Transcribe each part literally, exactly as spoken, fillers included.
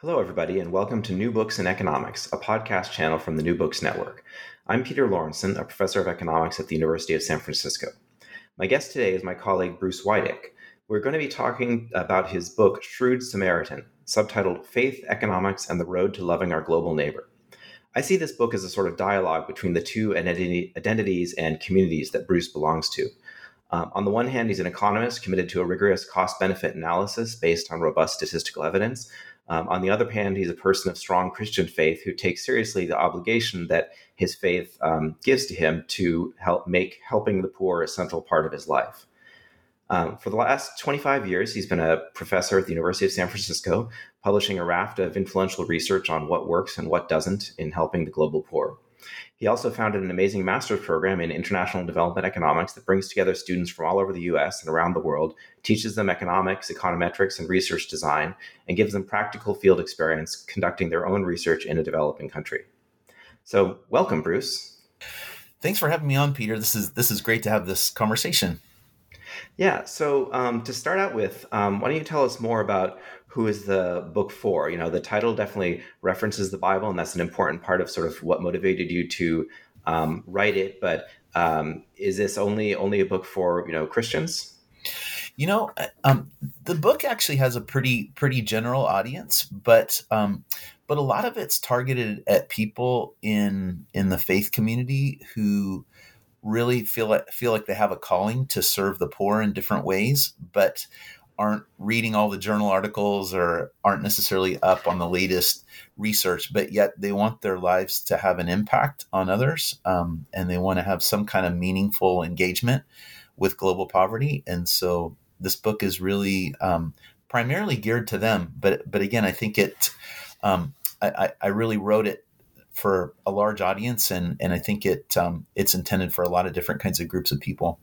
Hello, everybody, and welcome to New Books in Economics, a podcast channel from the New Books Network. I'm Peter Lawrenson, a professor of economics at the University of San Francisco. My guest today is my colleague, Bruce Wydick. We're going to be talking about his book, Shrewd Samaritan, subtitled Faith, Economics, and the Road to Loving Our Global Neighbor. I see this book as a sort of dialogue between the two identities and communities that Bruce belongs to. Um, on the one hand, he's an economist committed to a rigorous cost-benefit analysis based on robust statistical evidence. Um, on the other hand, he's a person of strong Christian faith who takes seriously the obligation that his faith um, gives to him to help make helping the poor a central part of his life. Um, for the last twenty-five years, he's been a professor at the University of San Francisco, publishing a raft of influential research on what works and what doesn't in helping the global poor. He also founded an amazing master's program in international development economics that brings together students from all over the U S and around the world, teaches them economics, econometrics, and research design, and gives them practical field experience conducting their own research in a developing country. So welcome, Bruce. Thanks for having me on, Peter. This is this is great to have this conversation. Yeah. So um, to start out with, um, why don't you tell us more about who is the book for? You know, the title definitely references the Bible, and that's an important part of sort of what motivated you to um, write it. But um, is this only only a book for, you know, Christians? You know, um, the book actually has a pretty pretty general audience, but um, but a lot of it's targeted at people in in the faith community who really feel like, feel like they have a calling to serve the poor in different ways, but aren't reading all the journal articles or aren't necessarily up on the latest research, but yet they want their lives to have an impact on others. Um, and they want to have some kind of meaningful engagement with global poverty. And so this book is really um, primarily geared to them. But, but again, I think it, um, I, I really wrote it for a large audience, and and I think it um, it's intended for a lot of different kinds of groups of people.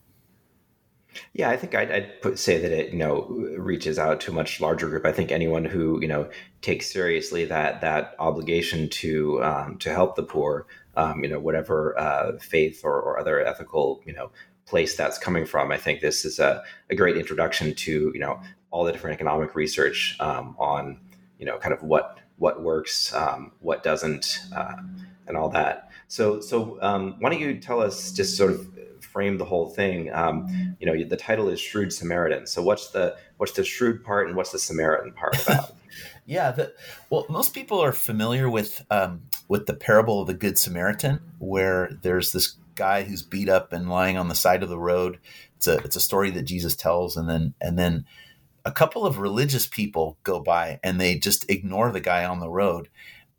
Yeah, I think I'd, I'd put, say that it you know reaches out to a much larger group. I think anyone who you know takes seriously that that obligation to um, to help the poor, um, you know, whatever uh, faith or, or other ethical you know place that's coming from. I think this is a, a great introduction to you know all the different economic research um, on you know kind of what. what works, um, what doesn't, uh, and all that. So, so um, why don't you tell us, just sort of frame the whole thing. Um, you know, the title is Shrewd Samaritan. So what's the, what's the shrewd part and what's the Samaritan part about? yeah. The, well, most people are familiar with, um, with the parable of the Good Samaritan, where there's this guy who's beat up and lying on the side of the road. It's a, it's a story that Jesus tells. And then, and then, a couple of religious people go by and they just ignore the guy on the road.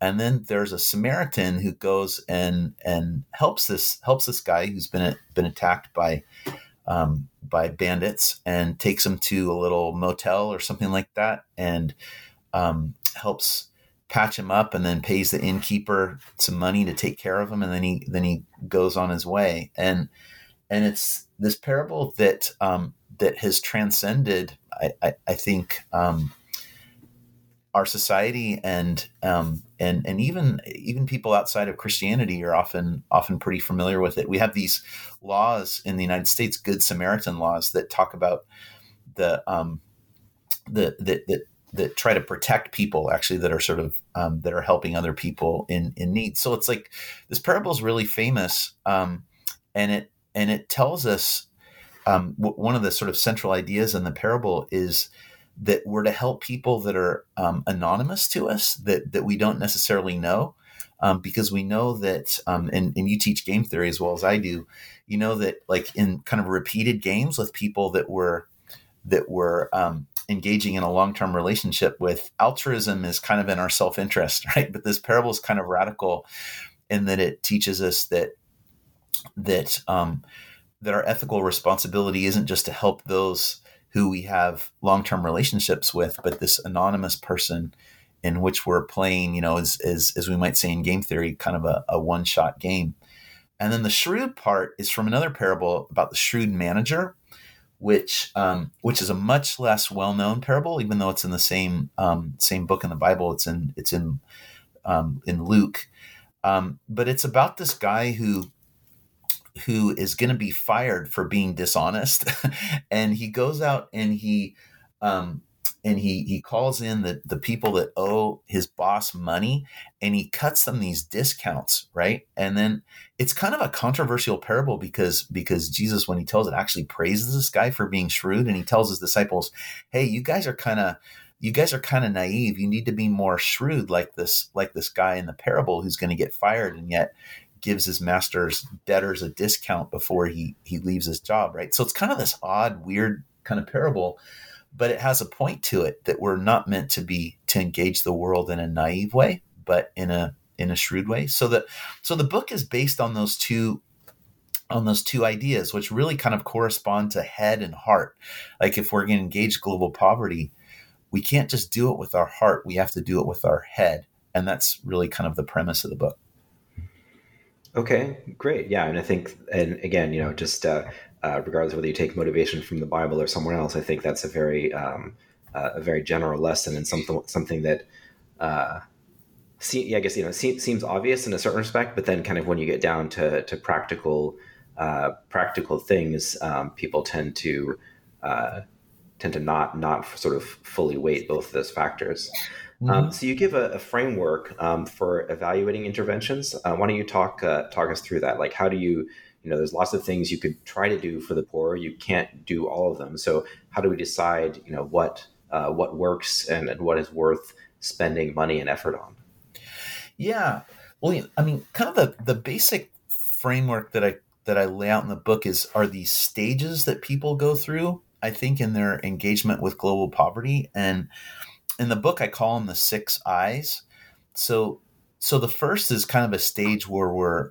And then there's a Samaritan who goes and, and helps this, helps this guy who's been, been attacked by, um, by bandits, and takes him to a little motel or something like that. And, um, helps patch him up, and then pays the innkeeper some money to take care of him. And then he, then he goes on his way. And, and it's this parable that, um, that has transcended, I, I, I think, um, our society, and um, and and even even people outside of Christianity are often often pretty familiar with it. We have these laws in the United States, Good Samaritan laws, that talk about the um, the that that that try to protect people actually that are sort of um, that are helping other people in in need. So it's like this parable is really famous, um, and it and it tells us. Um, one of the sort of central ideas in the parable is that we're to help people that are um, anonymous to us, that that we don't necessarily know, um, because we know that, um, and, and you teach game theory as well as I do, you know that like in kind of repeated games with people that were that were um, engaging in a long-term relationship with, altruism is kind of in our self-interest, right? But this parable is kind of radical in that it teaches us that that um, that our ethical responsibility isn't just to help those who we have long-term relationships with, but this anonymous person in which we're playing, you know, as, as, as we might say in game theory, kind of a, a one-shot game. And then the shrewd part is from another parable about the shrewd manager, which um, which is a much less well-known parable, even though it's in the same um, same book in the Bible. It's in it's in um, in Luke, um, but it's about this guy who who is going to be fired for being dishonest, and he goes out and he um, and he he calls in the the people that owe his boss money, and he cuts them these discounts, right? And then it's kind of a controversial parable because because Jesus, when he tells it, actually praises this guy for being shrewd, and he tells his disciples, "Hey, you guys are kind of you guys are kind of naive. You need to be more shrewd, like this like this guy in the parable who's going to get fired, and yet." Gives his master's debtors a discount before he he leaves his job, right? So it's kind of this odd, weird kind of parable, but it has a point to it that we're not meant to be to engage the world in a naive way, but in a in a shrewd way. So that so the book is based on those two on those two ideas, which really kind of correspond to head and heart. Like if we're going to engage global poverty, we can't just do it with our heart; we have to do it with our head, and that's really kind of the premise of the book. Okay, great. Yeah. And I think, and again, you know, just uh, uh, regardless of whether you take motivation from the Bible or somewhere else, I think that's a very, um, uh, a very general lesson and something, something that, uh, see, yeah, I guess, you know, seems, seems obvious in a certain respect, but then kind of when you get down to, to practical, uh, practical things, um, people tend to, uh, tend to not, not sort of fully weight both of those factors. Mm-hmm. Um, so you give a, a framework um, for evaluating interventions. Uh, why don't you talk uh, talk us through that? Like, how do you, you know, there's lots of things you could try to do for the poor. You can't do all of them. So how do we decide, you know, what uh, what works and, and what is worth spending money and effort on? Yeah, well, I mean, kind of the, the basic framework that I that I lay out in the book is are these stages that people go through, I think, in their engagement with global poverty. And in the book, I call them the six I's. So, so the first is kind of a stage where we're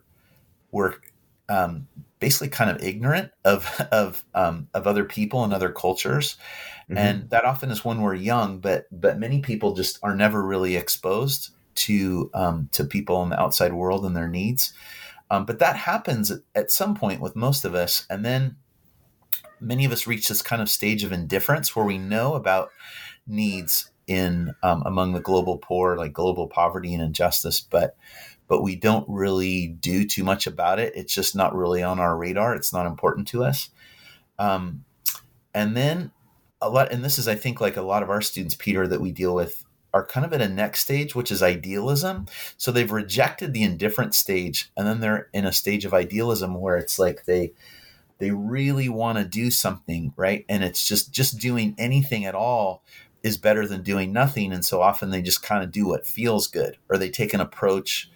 we're um, basically kind of ignorant of of um, of other people and other cultures, mm-hmm. and that often is when we're young. But but many people just are never really exposed to um, to people in the outside world and their needs. Um, but that happens at some point with most of us, and then many of us reach this kind of stage of indifference where we know about needs. In um, among the global poor, like global poverty and injustice, but but we don't really do too much about it. It's just not really on our radar. It's not important to us. Um, and then a lot, and this is I think like a lot of our students, Peter, that we deal with are kind of at a next stage, which is idealism. So they've rejected the indifference stage, and then they're in a stage of idealism where it's like they. They really want to do something, right? And it's just just doing anything at all is better than doing nothing. And so often they just kind of do what feels good, or they take an approach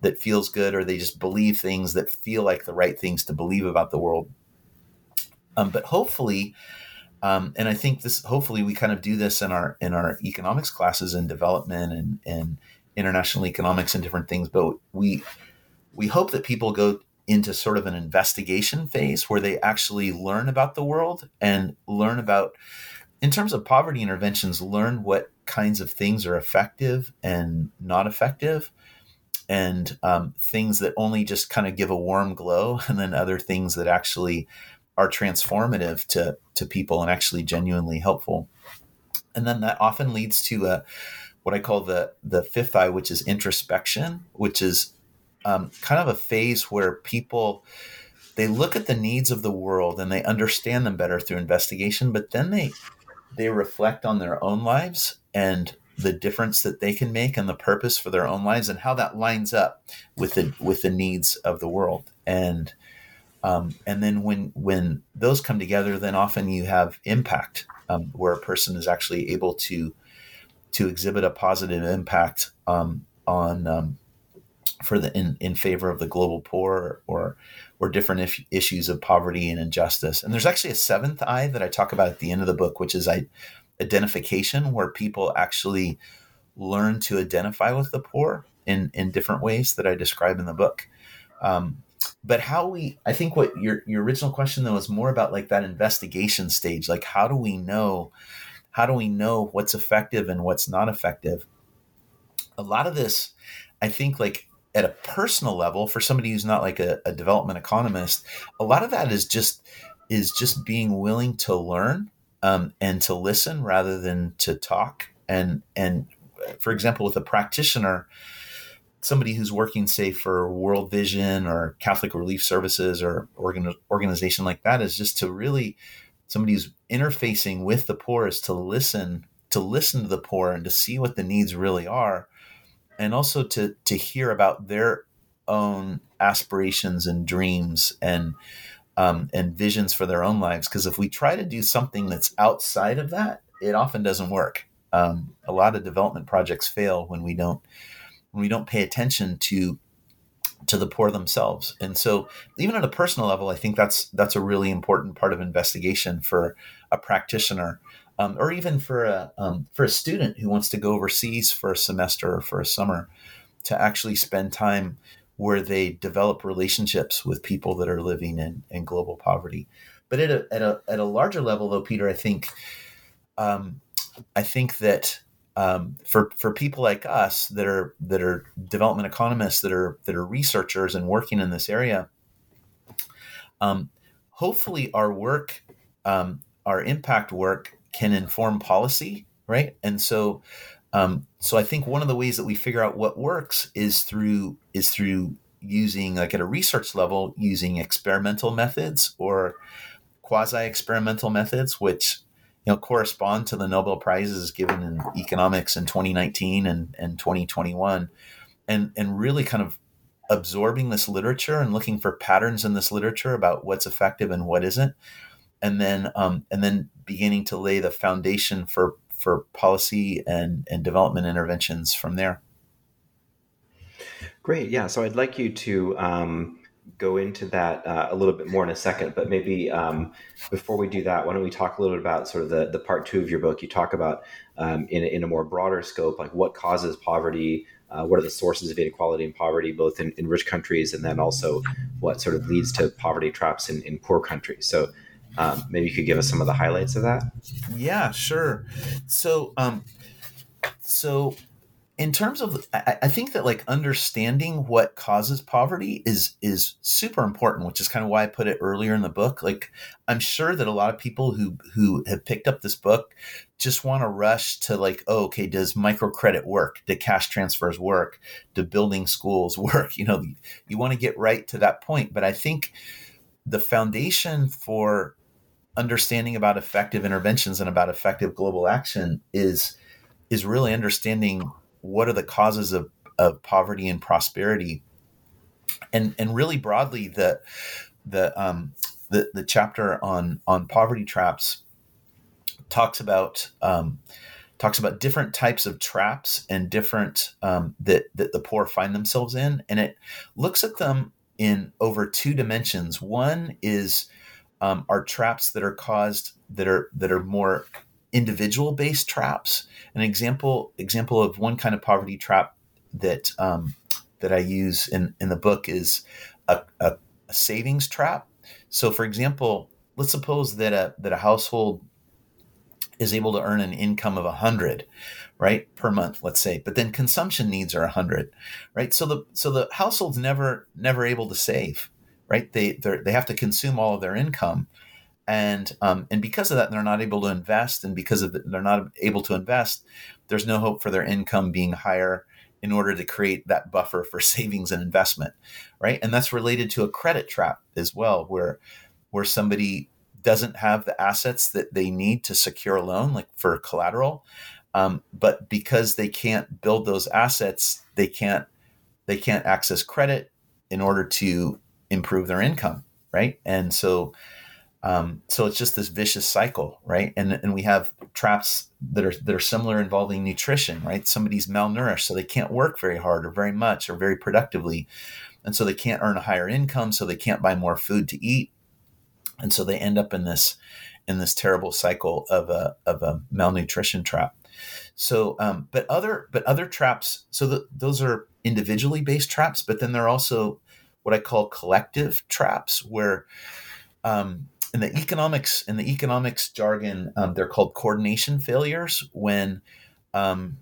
that feels good, or they just believe things that feel like the right things to believe about the world. Um, but hopefully, um, and I think this, hopefully we kind of do this in our in our economics classes and development and, and international economics and different things. But we we hope that people go into sort of an investigation phase where they actually learn about the world and learn about, in terms of poverty interventions, learn what kinds of things are effective and not effective, and um, things that only just kind of give a warm glow, and then other things that actually are transformative to, to people and actually genuinely helpful. And then that often leads to a, what I call the, the fifth eye, which is introspection, which is Um, kind of a phase where people, they look at the needs of the world and they understand them better through investigation, but then they they reflect on their own lives and the difference that they can make and the purpose for their own lives and how that lines up with the with the needs of the world. And um, and then when when those come together, then often you have impact, um, where a person is actually able to to exhibit a positive impact um, on um, for the in, in favor of the global poor or or different if, issues of poverty and injustice. And there's actually a seventh I that I talk about at the end of the book, which is I, identification, where people actually learn to identify with the poor in, in different ways that I describe in the book. Um, But how we, I think what your your original question though is more about like that investigation stage. Like, how do we know, how do we know what's effective and what's not effective? A lot of this, I think, like at a personal level, for somebody who's not like a, a development economist, a lot of that is just is just being willing to learn um, and to listen rather than to talk. And and for example, with a practitioner, somebody who's working, say, for World Vision or Catholic Relief Services or organ- organization like that, is just to really, somebody who's interfacing with the poor is to listen, to listen to the poor and to see what the needs really are, and also to to hear about their own aspirations and dreams and um, and visions for their own lives. Because if we try to do something that's outside of that, it often doesn't work. Um, a lot of development projects fail when we don't. When we don't pay attention to to the poor themselves. And so even on a personal level, I think that's that's a really important part of investigation for a practitioner, um, or even for a um, for a student who wants to go overseas for a semester or for a summer, to actually spend time where they develop relationships with people that are living in, in global poverty. But at a, at a at a larger level, though, Peter, I think um, I think that. Um, for, for people like us that are that are development economists, that are that are researchers and working in this area, um, hopefully our work, um, our impact work, can inform policy, right? And so, um, so I think one of the ways that we figure out what works is through is through using, like at a research level, using experimental methods or quasi-experimental methods, which, you know, correspond to the Nobel Prizes given in economics in twenty nineteen and, and twenty twenty-one, and, and really kind of absorbing this literature and looking for patterns in this literature about what's effective and what isn't. And then, um, and then beginning to lay the foundation for, for policy and, and development interventions from there. Great. Yeah. So I'd like you to, um, go into that uh, a little bit more in a second, but maybe um, before we do that, why don't we talk a little bit about sort of the, the part two of your book. You talk about um, in, in a more broader scope, like what causes poverty, uh, what are the sources of inequality and poverty, both in, in rich countries, and then also what sort of leads to poverty traps in, in poor countries. So um, maybe you could give us some of the highlights of that. Yeah, sure. So, um, so in terms of, I think that like understanding what causes poverty is is super important, which is kind of why I put it earlier in the book. Like, I'm sure that a lot of people who who have picked up this book just want to rush to like, oh, okay, does microcredit work? Do cash transfers work? Do building schools work? You know, you want to get right to that point. But I think the foundation for understanding about effective interventions and about effective global action is is really understanding what are the causes of, of poverty and prosperity, and and really broadly the the um the, the chapter on on poverty traps talks about um, talks about different types of traps and different um, that that the poor find themselves in, and it looks at them in over two dimensions. One is um, are traps that are caused that are that are more individual-based traps. An example example of one kind of poverty trap that um, that I use in, in the book is a, a, a savings trap. So, for example, let's suppose that a that a household is able to earn an income of a hundred, right, per month, let's say, but then consumption needs are a hundred, right? So the so the household's never never able to save, right? They they have to consume all of their income. And um, and because of that, they're not able to invest. And because of the, they're not able to invest, there's no hope for their income being higher in order to create that buffer for savings and investment, right? And that's related to a credit trap as well, where where somebody doesn't have the assets that they need to secure a loan, like for collateral, um, but because they can't build those assets, they can't they can't access credit in order to improve their income, right? And so. Um, so it's just this vicious cycle, right? And and we have traps that are that are similar involving nutrition, right? Somebody's malnourished, so they can't work very hard or very much or very productively, and so they can't earn a higher income, so they can't buy more food to eat, and so they end up in this in this terrible cycle of a of a malnutrition trap. So, um, but other but other traps, so the, those are individually based traps, but then they're also what I call collective traps, where um, in the economics in the economics jargon, um, they're called coordination failures. When um,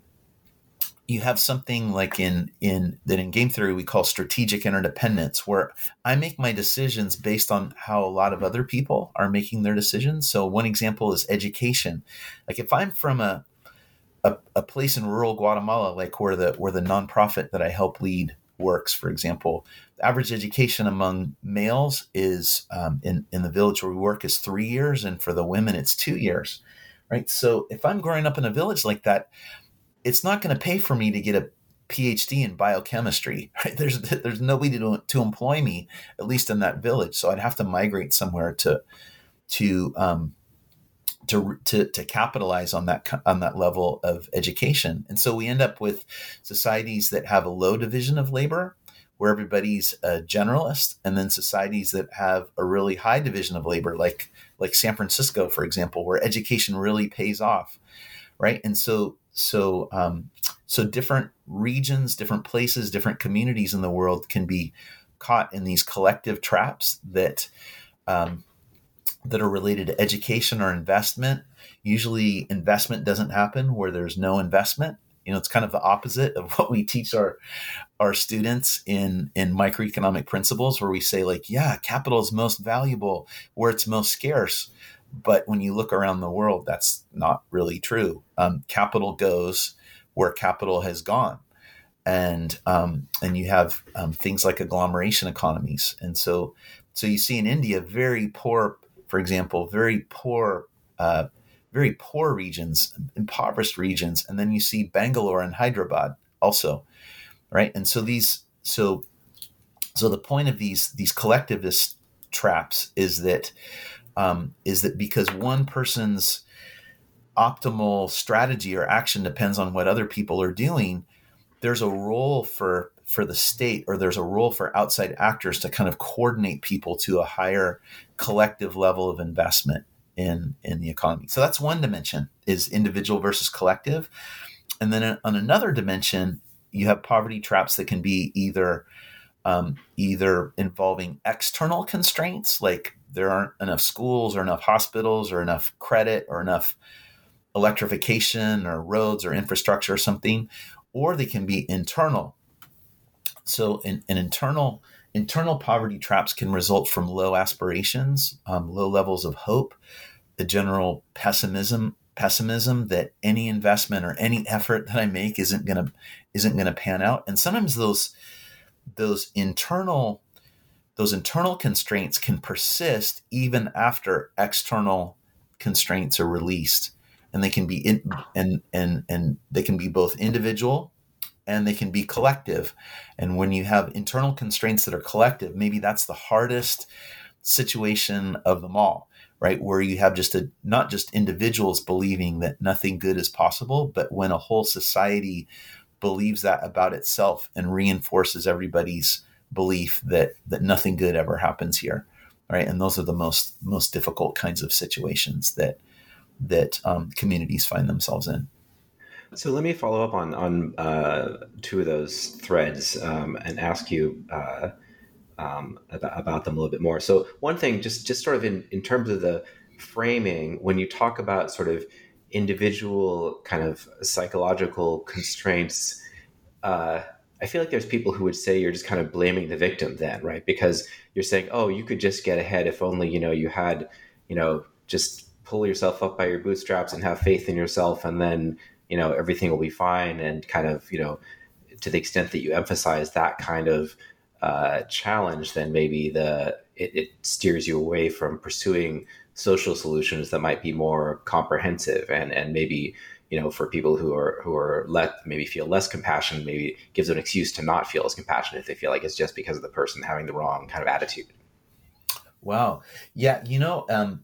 you have something like in in that in game theory we call strategic interdependence, where I make my decisions based on how a lot of other people are making their decisions. So one example is education. Like if I'm from a A, a place in rural Guatemala, like where the where the nonprofit that I help lead works, for example, the average education among males is um, in in the village where we work is three years, and for the women it's two years, right? So if I'm growing up in a village like that, it's not going to pay for me to get a P H D in biochemistry, right? There's there's nobody to to employ me, at least in that village, so I'd have to migrate somewhere to to um, To, to to capitalize on that on that level of education. And so we end up with societies that have a low division of labor, where everybody's a generalist, and then societies that have a really high division of labor, like like San Francisco, for example, where education really pays off, right? And so so um, so different regions, different places, different communities in the world can be caught in these collective traps that. Um, that are related to education or investment. Usually investment doesn't happen where there's no investment. You know, it's kind of the opposite of what we teach our, our students in, in microeconomic principles, where we say like, yeah, capital is most valuable where it's most scarce. But when you look around the world, that's not really true. Um, capital goes where capital has gone. And, um, and you have um, things like agglomeration economies. And so, so you see in India, very poor For example, very poor, uh, very poor regions, impoverished regions, and then you see Bangalore and Hyderabad also, right? And so these, so, so the point of these these collectivist traps is that um, is that because one person's optimal strategy or action depends on what other people are doing, there's a role for for the state, or there's a role for outside actors to kind of coordinate people to a higher collective level of investment in, in the economy. So that's one dimension, is individual versus collective. And then on another dimension, you have poverty traps that can be either, um, either involving external constraints, like there aren't enough schools or enough hospitals or enough credit or enough electrification or roads or infrastructure or something, or they can be internal. So an, an internal internal poverty traps can result from low aspirations, um, low levels of hope, the general pessimism pessimism that any investment or any effort that I make isn't gonna isn't gonna pan out. And sometimes those those internal those internal constraints can persist even after external constraints are released, and they can be in, and and and they can be both individual. And they can be collective. And when you have internal constraints that are collective, maybe that's the hardest situation of them all, right? Where you have just a, not just individuals believing that nothing good is possible, but when a whole society believes that about itself and reinforces everybody's belief that that nothing good ever happens here, right? And those are the most most difficult kinds of situations that that um, communities find themselves in. So let me follow up on on uh, two of those threads um, and ask you uh, um, about, about them a little bit more. So one thing, just just sort of in, in terms of the framing, when you talk about sort of individual kind of psychological constraints, uh, I feel like there's people who would say you're just kind of blaming the victim then, right? Because you're saying, oh, you could just get ahead if only, you know, you had, you know, just pull yourself up by your bootstraps and have faith in yourself, and then you know, everything will be fine. And kind of, you know, to the extent that you emphasize that kind of uh, challenge, then maybe the it, it steers you away from pursuing social solutions that might be more comprehensive. And and maybe, you know, for people who are who are let maybe feel less compassion, maybe gives an excuse to not feel as compassionate if they feel like it's just because of the person having the wrong kind of attitude. Wow. Yeah. You know, um,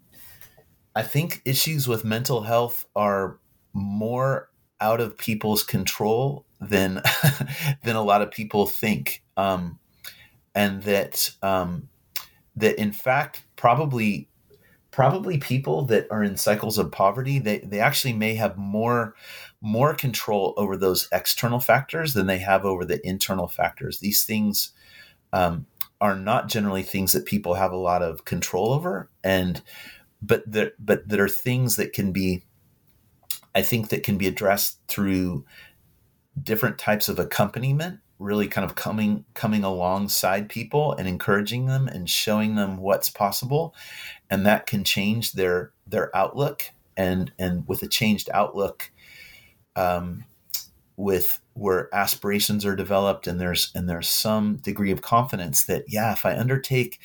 I think issues with mental health are more out of people's control than than a lot of people think, um, and that um, that in fact probably probably people that are in cycles of poverty, they they actually may have more more control over those external factors than they have over the internal factors. These things um, are not generally things that people have a lot of control over, and but that but that are things that can be, I think, that can be addressed through different types of accompaniment, really kind of coming coming alongside people and encouraging them and showing them what's possible, and that can change their their outlook. And and with a changed outlook, um, with where aspirations are developed, and there's and there's some degree of confidence that, yeah, if I undertake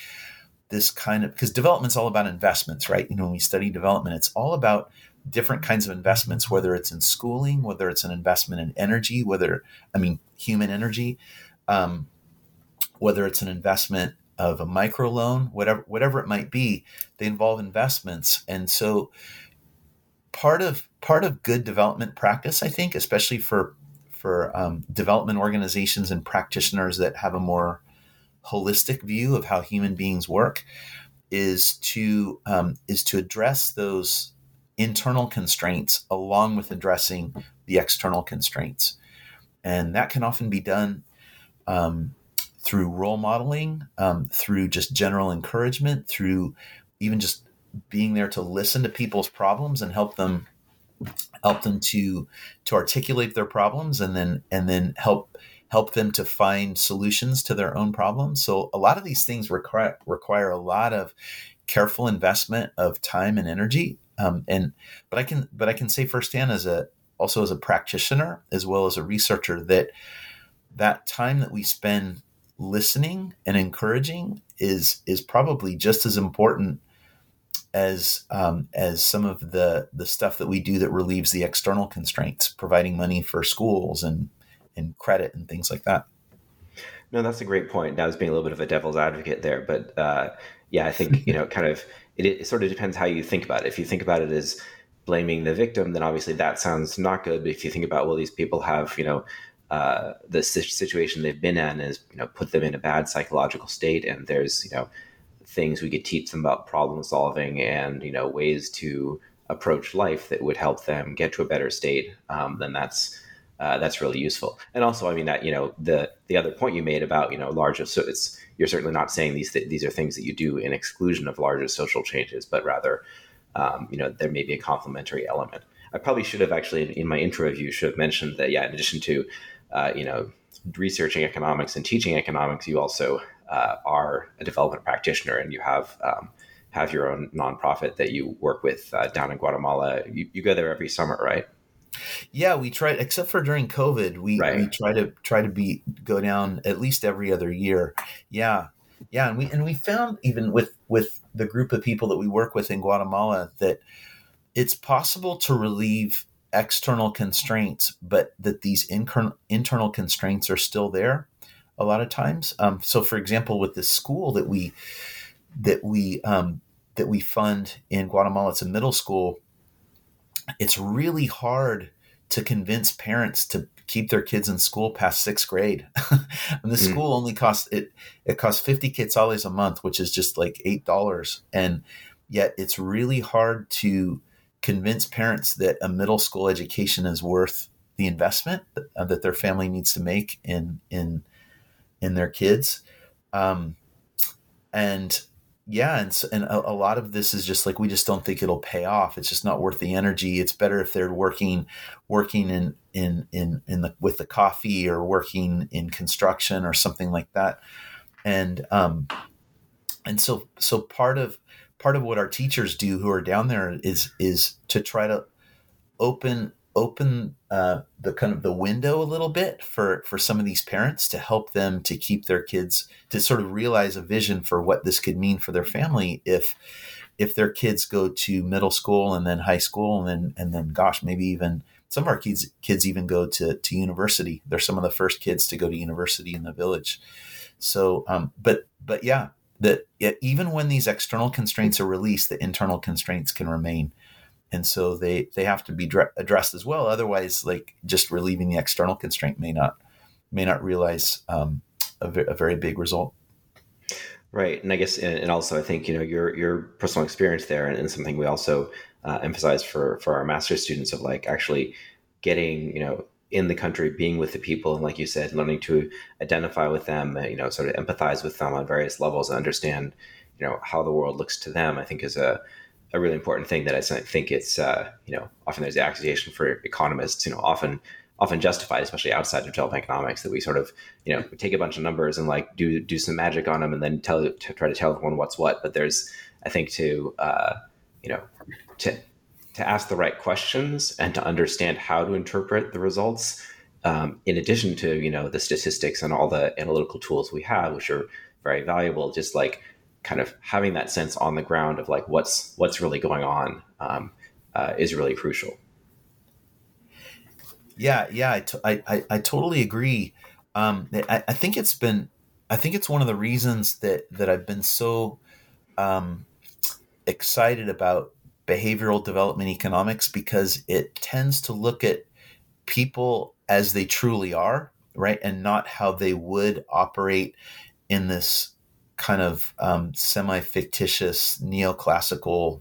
this kind of, because development's all about investments, right? You know, when we study development, it's all about different kinds of investments, whether it's in schooling, whether it's an investment in energy, whether, I mean, human energy, um, whether it's an investment of a microloan, whatever, whatever it might be, they involve investments. And so part of, part of good development practice, I think, especially for, for um, development organizations and practitioners that have a more holistic view of how human beings work, is to, um, is to address those internal constraints along with addressing the external constraints. And that can often be done um, through role modeling, um, through just general encouragement, through even just being there to listen to people's problems and help them help them to to articulate their problems, and then and then help help them to find solutions to their own problems. So a lot of these things require require a lot of careful investment of time and energy. Um, and but I can but I can say firsthand, as a also as a practitioner as well as a researcher, that that time that we spend listening and encouraging is is probably just as important as um, as some of the the stuff that we do that relieves the external constraints, providing money for schools and and credit and things like that. No, that's a great point. I was being a little bit of a devil's advocate there, but uh, yeah, I think you know, kind of. It, it sort of depends how you think about it. If you think about it as blaming the victim, then obviously that sounds not good. But if you think about, well, these people have, you know, uh, the situation they've been in is, you know, put them in a bad psychological state. And there's, you know, things we could teach them about problem solving and, you know, ways to approach life that would help them get to a better state. Um, then that's uh, that's really useful. And also, I mean, that, you know, the the other point you made about, you know, larger, so it's, you're certainly not saying these th- these are things that you do in exclusion of larger social changes, but rather, um, you know, there may be a complementary element. I probably should have actually, in, in my intro review, should have mentioned that, yeah, in addition to, uh, you know, researching economics and teaching economics, you also uh, are a development practitioner, and you have um, have your own nonprofit that you work with uh, down in Guatemala. You, you go there every summer, right? Yeah, we tried, except for during COVID, we, right. we try to try to be go down at least every other year. Yeah. Yeah. And we and we found, even with with the group of people that we work with in Guatemala, that it's possible to relieve external constraints, but that these inc- internal constraints are still there a lot of times. Um, so, for example, with this school that we that we um, that we fund in Guatemala, it's a middle school. It's really hard to convince parents to keep their kids in school past sixth grade. And the mm. school only costs it, it costs fifty quetzales a month, which is just like eight dollars. And yet it's really hard to convince parents that a middle school education is worth the investment that, uh, that their family needs to make in, in, in their kids. Um, and, Yeah. And so, and a, a lot of this is just like, we just don't think it'll pay off. It's just not worth the energy. It's better if they're working, working in, in, in, in the, with the coffee, or working in construction or something like that. And, um, and so, so part of, part of what our teachers do who are down there is, is to try to open, open, uh, the kind of the window a little bit for, for some of these parents, to help them to keep their kids, to sort of realize a vision for what this could mean for their family. If, if their kids go to middle school and then high school, and then, and then gosh, maybe even some of our kids, kids even go to, to university. They're some of the first kids to go to university in the village. So, um, but, but yeah, that even when these external constraints are released, the internal constraints can remain. And so they, they have to be addressed as well. Otherwise, like, just relieving the external constraint may not may not realize um, a, v- a very big result. Right, and I guess, and also I think, you know, your your personal experience there, and, and something we also uh, emphasize for for our master's students, of like actually getting, you know, in the country, being with the people, and like you said, learning to identify with them, you know, sort of empathize with them on various levels and understand, you know, how the world looks to them, I think is a, a really important thing that I think it's, uh, you know, often there's the accusation for economists, you know, often often justified, especially outside of development economics, that we sort of, you know, take a bunch of numbers and like do do some magic on them and then tell to try to tell everyone what's what. But there's, I think, to, uh, you know, to... to ask the right questions and to understand how to interpret the results, um, in addition to, you know, the statistics and all the analytical tools we have, which are very valuable, just like kind of having that sense on the ground of like what's what's really going on, um, uh, is really crucial. Yeah, yeah, I, t- I, I, I totally agree. Um, I, I think it's been, I think it's one of the reasons that that I've been so um, excited about behavioral development economics, because it tends to look at people as they truly are, right? And not how they would operate in this kind of um, semi-fictitious neoclassical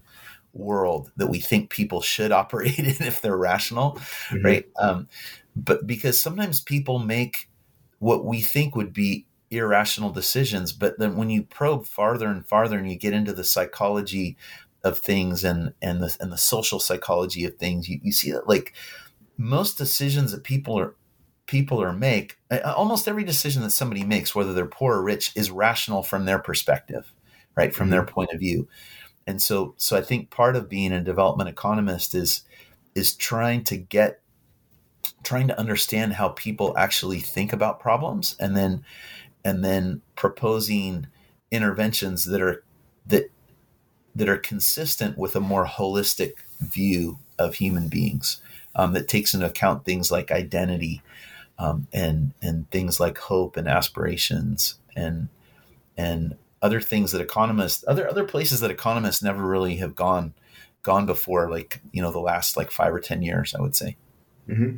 world that we think people should operate in if they're rational, mm-hmm. right? Um, but because sometimes people make what we think would be irrational decisions, but then when you probe farther and farther and you get into the psychology of things and, and the, and the social psychology of things, you, you see that like most decisions that people are, people are make, almost every decision that somebody makes, whether they're poor or rich, is rational from their perspective, right? From mm-hmm. their point of view. And so, so I think part of being a development economist is, is trying to get, trying to understand how people actually think about problems, and then, and then proposing interventions that are, that, that are consistent with a more holistic view of human beings, um, that takes into account things like identity, um, and, and things like hope and aspirations and, and other things that economists, other, other places that economists never really have gone, gone before, like, you know, the last like five or ten years, I would say. Mm-hmm.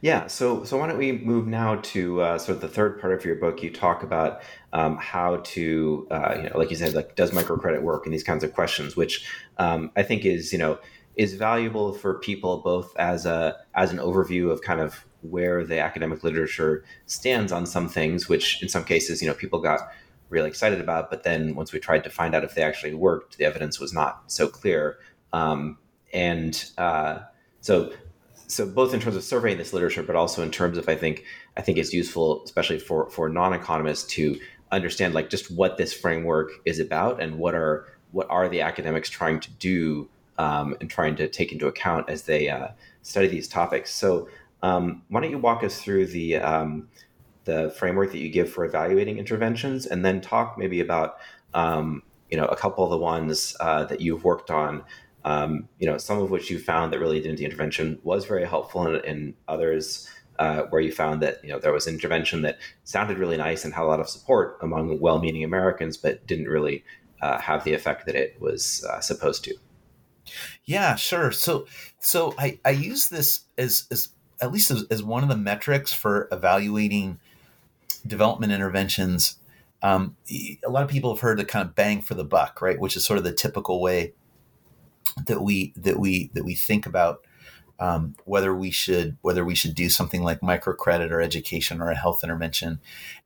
Yeah. So, so why don't we move now to uh, sort of the third part of your book? You talk about um, how to, uh, you know, like you said, like does microcredit work and these kinds of questions, which um, I think is, you know, is valuable for people both as a, as an overview of kind of where the academic literature stands on some things, which in some cases, you know, people got really excited about, but then once we tried to find out if they actually worked, the evidence was not so clear. Um, and uh, so So both in terms of surveying this literature, but also in terms of, I think, I think it's useful, especially for, for non-economists, to understand like just what this framework is about and what are, what are the academics trying to do, um, and trying to take into account as they uh, study these topics. So um, why don't you walk us through the, um, the framework that you give for evaluating interventions, and then talk maybe about, um, you know, a couple of the ones uh, that you've worked on, Um, you know, some of which you found that really the intervention was very helpful, and, and others uh, where you found that, you know, there was intervention that sounded really nice and had a lot of support among well-meaning Americans, but didn't really uh, have the effect that it was uh, supposed to. Yeah, sure. So, so I, I use this as, as at least as, as one of the metrics for evaluating development interventions. Um, a lot of people have heard the kind of bang for the buck, right? Which is sort of the typical way that we, that we, that we think about, um, whether we should, whether we should do something like microcredit or education or a health intervention.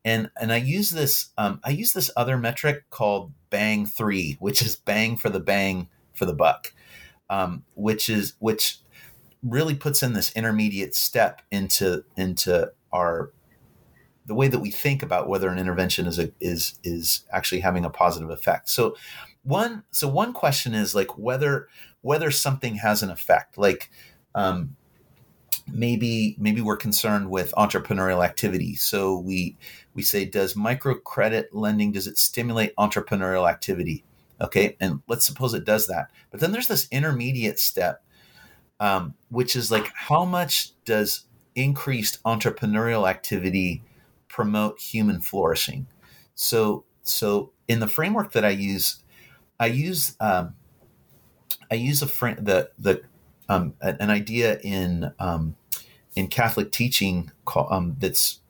And, and I use this, um, I use this other metric called bang three, which is bang for the bang for the buck, um, which is, which really puts in this intermediate step into, into our, the way that we think about whether an intervention is, a, is, is actually having a positive effect. So, One, so one question is like whether, whether something has an effect, like, um, maybe, maybe we're concerned with entrepreneurial activity. So we, we say, does microcredit lending, does it stimulate entrepreneurial activity? Okay. And let's suppose it does that, but then there's this intermediate step, um, which is like, how much does increased entrepreneurial activity promote human flourishing? So, so in the framework that I use, I use um, I use a fr- the the um, an idea in um, in Catholic teaching call, um, that's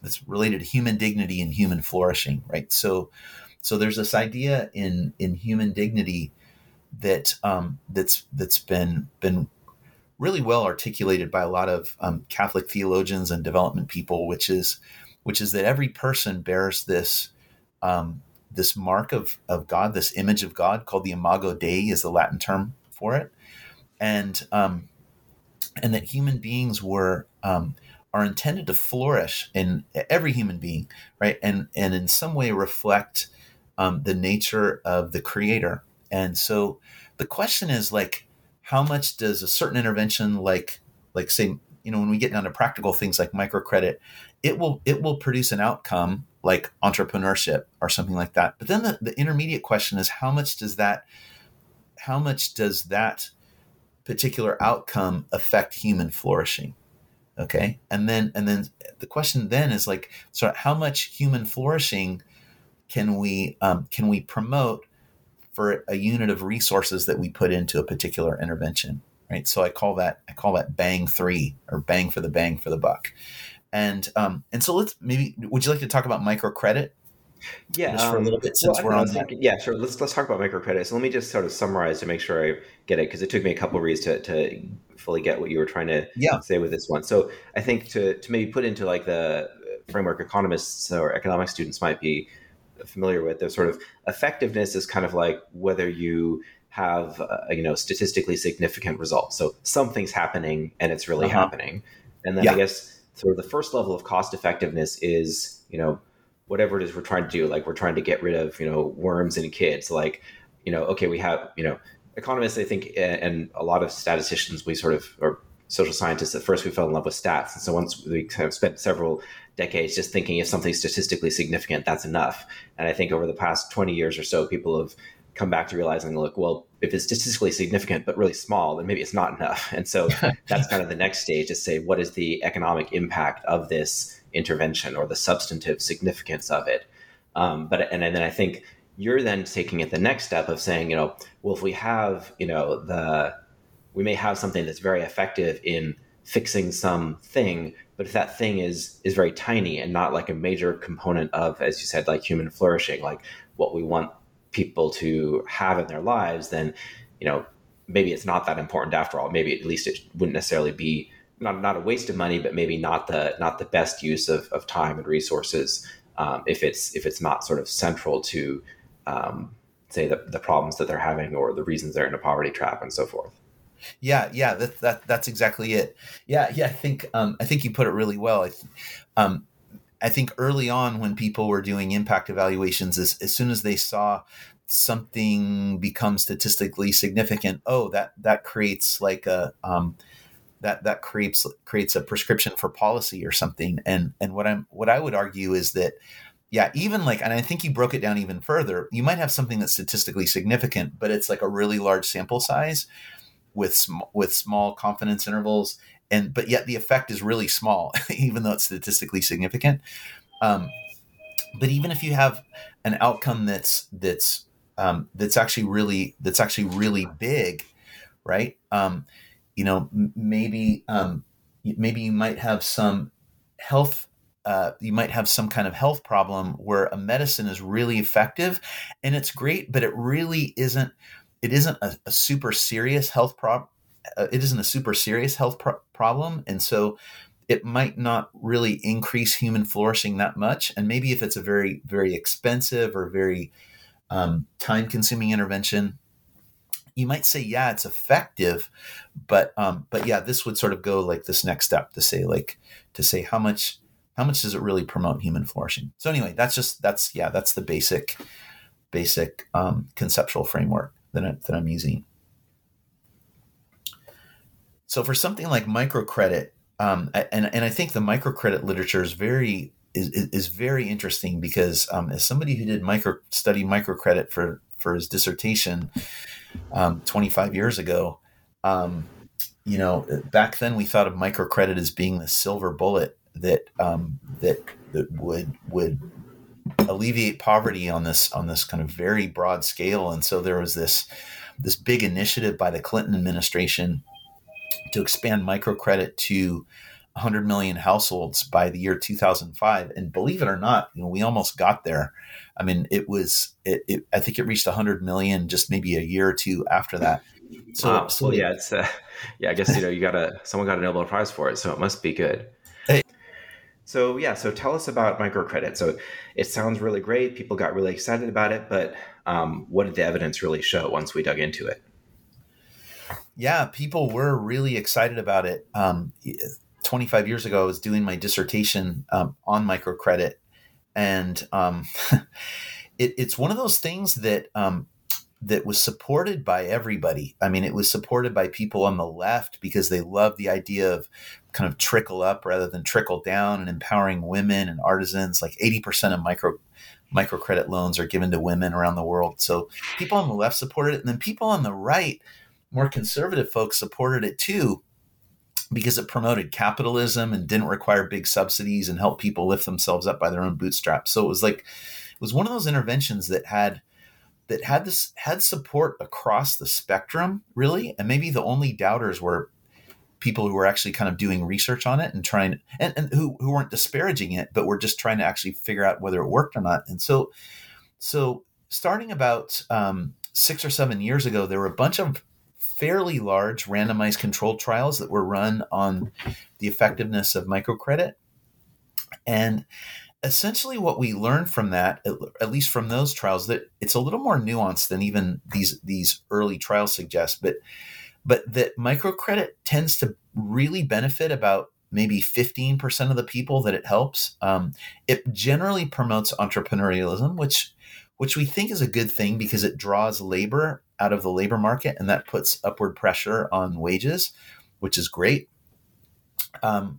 that's related to human dignity and human flourishing, right? So so there's this idea in in human dignity that um, that's that's been been really well articulated by a lot of um, Catholic theologians and development people, which is which is that every person bears this um, this mark of of God, this image of God called the Imago Dei is the Latin term for it, and um, and that human beings were um, are intended to flourish in every human being, right, and and in some way reflect um, the nature of the Creator. And so the question is, like, how much does a certain intervention, like, like say, you know, when we get down to practical things like microcredit, it will, it will produce an outcome like entrepreneurship or something like that. But then the, the intermediate question is, how much does that, how much does that particular outcome affect human flourishing? Okay. And then, and then the question then is like, so how much human flourishing can we, um, can we promote for a unit of resources that we put into a particular intervention, right? So I call that I call that bang three, or bang for the bang for the buck. And um, and so let's maybe, would you like to talk about microcredit? Yeah, just for a little bit, since well, we're on that. Yeah, sure. Let's let's talk about microcredit. So let me just sort of summarize to make sure I get it, because it took me a couple of reads to to fully get what you were trying to yeah. say with this one. So I think to to maybe put into like the framework economists or economics students might be familiar with, the sort of effectiveness is kind of like whether you have, uh, you know, statistically significant results. So something's happening and it's really uh-huh. happening. And then yeah. I guess sort of the first level of cost effectiveness is, you know, whatever it is we're trying to do, like we're trying to get rid of, you know, worms in kids, like, you know, okay, we have, you know, economists, I think, and a lot of statisticians, we sort of, or social scientists, at first we fell in love with stats. And so once we kind of spent several decades just thinking if something's statistically significant, that's enough. And I think over the past twenty years or so, people have come back to realizing, look, well, if it's statistically significant but really small, then maybe it's not enough. And so that's kind of the next stage, is say, what is the economic impact of this intervention or the substantive significance of it? Um, but and, and then I think you're then taking it the next step of saying, you know, well, if we have, you know, the we may have something that's very effective in fixing some thing, but if that thing is is very tiny and not like a major component of, as you said, like human flourishing, like what we want people to have in their lives, then, you know, maybe it's not that important after all. Maybe at least it wouldn't necessarily be not not a waste of money, but maybe not the not the best use of, of time and resources um, if it's if it's not sort of central to um, say the, the problems that they're having or the reasons they're in a poverty trap and so forth. Yeah, yeah, that, that that's exactly it. Yeah, yeah, I think um, I think you put it really well. I, th- um, I think early on when people were doing impact evaluations, as, as soon as they saw something become statistically significant, oh, that that creates like a um, that that creates creates a prescription for policy or something. And and what I'm what I would argue is that, yeah, even like, and I think you broke it down even further. You might have something that's statistically significant, but it's like a really large sample size with sm- with small confidence intervals, and but yet the effect is really small, even though it's statistically significant. Um, but even if you have an outcome that's that's um, that's actually really that's actually really big, right? Um, you know, m- maybe um, maybe you might have some health. Uh, you might have some kind of health problem where a medicine is really effective, and it's great, but it really isn't. It isn't a, a super serious health problem. It isn't a super serious health pro- problem. And so it might not really increase human flourishing that much. And maybe if it's a very, very expensive or very um, time consuming intervention, you might say, yeah, it's effective, but, um, but yeah, this would sort of go like this next step to say, like, to say how much, how much does it really promote human flourishing? So anyway, that's just, that's, yeah, that's the basic, basic um, conceptual framework that I'm, that I'm using. So for something like microcredit, um, and and I think the microcredit literature is very is is very interesting because um, as somebody who did micro studied microcredit for for his dissertation um, twenty-five years ago, um, you know, back then we thought of microcredit as being the silver bullet that um, that that would would. alleviate poverty on this on this kind of very broad scale, and so there was this this big initiative by the Clinton administration to expand microcredit to one hundred million households by the year two thousand five. And believe it or not, you know, we almost got there. I mean, it was it, it I think it reached one hundred million just maybe a year or two after that. So, um, so yeah, it's uh, yeah. I guess you know you got a someone got a Nobel Prize for it, so it must be good. Hey. So yeah, so tell us about microcredit. So it sounds really great. People got really excited about it, but um, what did the evidence really show once we dug into it? Yeah, people were really excited about it. Um, twenty-five years ago, I was doing my dissertation um, on microcredit, and um, it, it's one of those things that. Um, that was supported by everybody. I mean, it was supported by people on the left because they love the idea of kind of trickle up rather than trickle down and empowering women and artisans. Like eighty percent of micro microcredit loans are given to women around the world. So people on the left supported it. And then people on the right, more conservative folks, supported it too because it promoted capitalism and didn't require big subsidies and helped people lift themselves up by their own bootstraps. So it was like, it was one of those interventions that had that had this had support across the spectrum, really. And maybe the only doubters were people who were actually kind of doing research on it and trying and, and who, who weren't disparaging it, but were just trying to actually figure out whether it worked or not. And so, so starting about um, six or seven years ago, there were a bunch of fairly large randomized controlled trials that were run on the effectiveness of microcredit. And essentially what we learned from that, at least from those trials, that it's a little more nuanced than even these these early trials suggest, but but that microcredit tends to really benefit about maybe fifteen percent of the people that it helps. Um, it generally promotes entrepreneurialism, which which we think is a good thing because it draws labor out of the labor market, and that puts upward pressure on wages, which is great. Um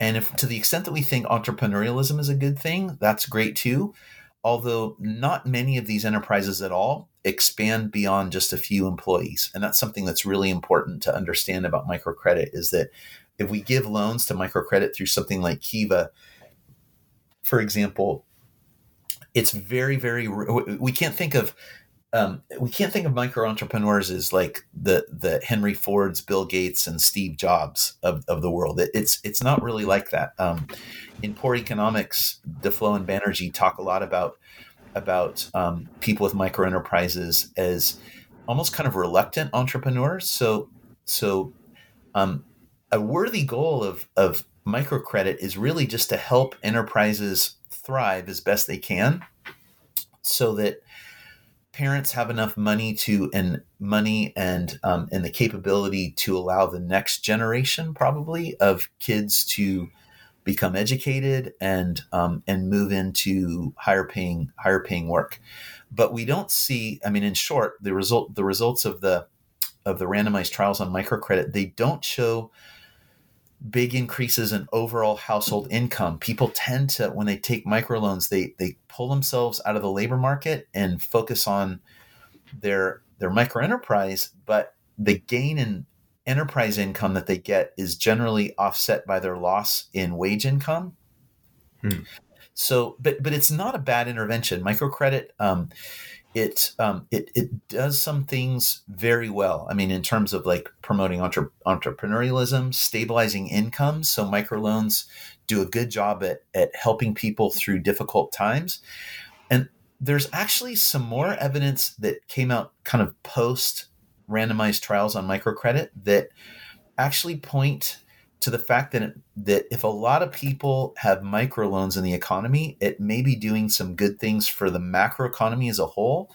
And if to the extent that we think entrepreneurialism is a good thing, that's great too. Although not many of these enterprises at all expand beyond just a few employees. And that's something that's really important to understand about microcredit is that if we give loans to microcredit through something like Kiva, for example, it's very, very, we can't think of Um, we can't think of micro entrepreneurs as like the the Henry Fords, Bill Gates, and Steve Jobs of, of the world. It, it's it's not really like that. Um, in Poor Economics, Duflo and Banerjee talk a lot about about um, people with micro enterprises as almost kind of reluctant entrepreneurs. So so um, a worthy goal of of microcredit is really just to help enterprises thrive as best they can, so that parents have enough money to and money and um, and the capability to allow the next generation probably of kids to become educated and um, and move into higher paying higher paying work. But we don't see. I mean, in short, the result the results of the of the randomized trials on microcredit, they don't show big increases in overall household income. People tend to, when they take microloans, they they pull themselves out of the labor market and focus on their their microenterprise. But the gain in enterprise income that they get is generally offset by their loss in wage income. Hmm. So, but but it's not a bad intervention. Microcredit, um, it um, it it does some things very well. I mean, in terms of like promoting entre- entrepreneurialism, stabilizing incomes. So microloans do a good job at at helping people through difficult times. And there's actually some more evidence that came out kind of post randomized trials on microcredit that actually point to the fact that it, that if a lot of people have microloans in the economy, it may be doing some good things for the macroeconomy as a whole,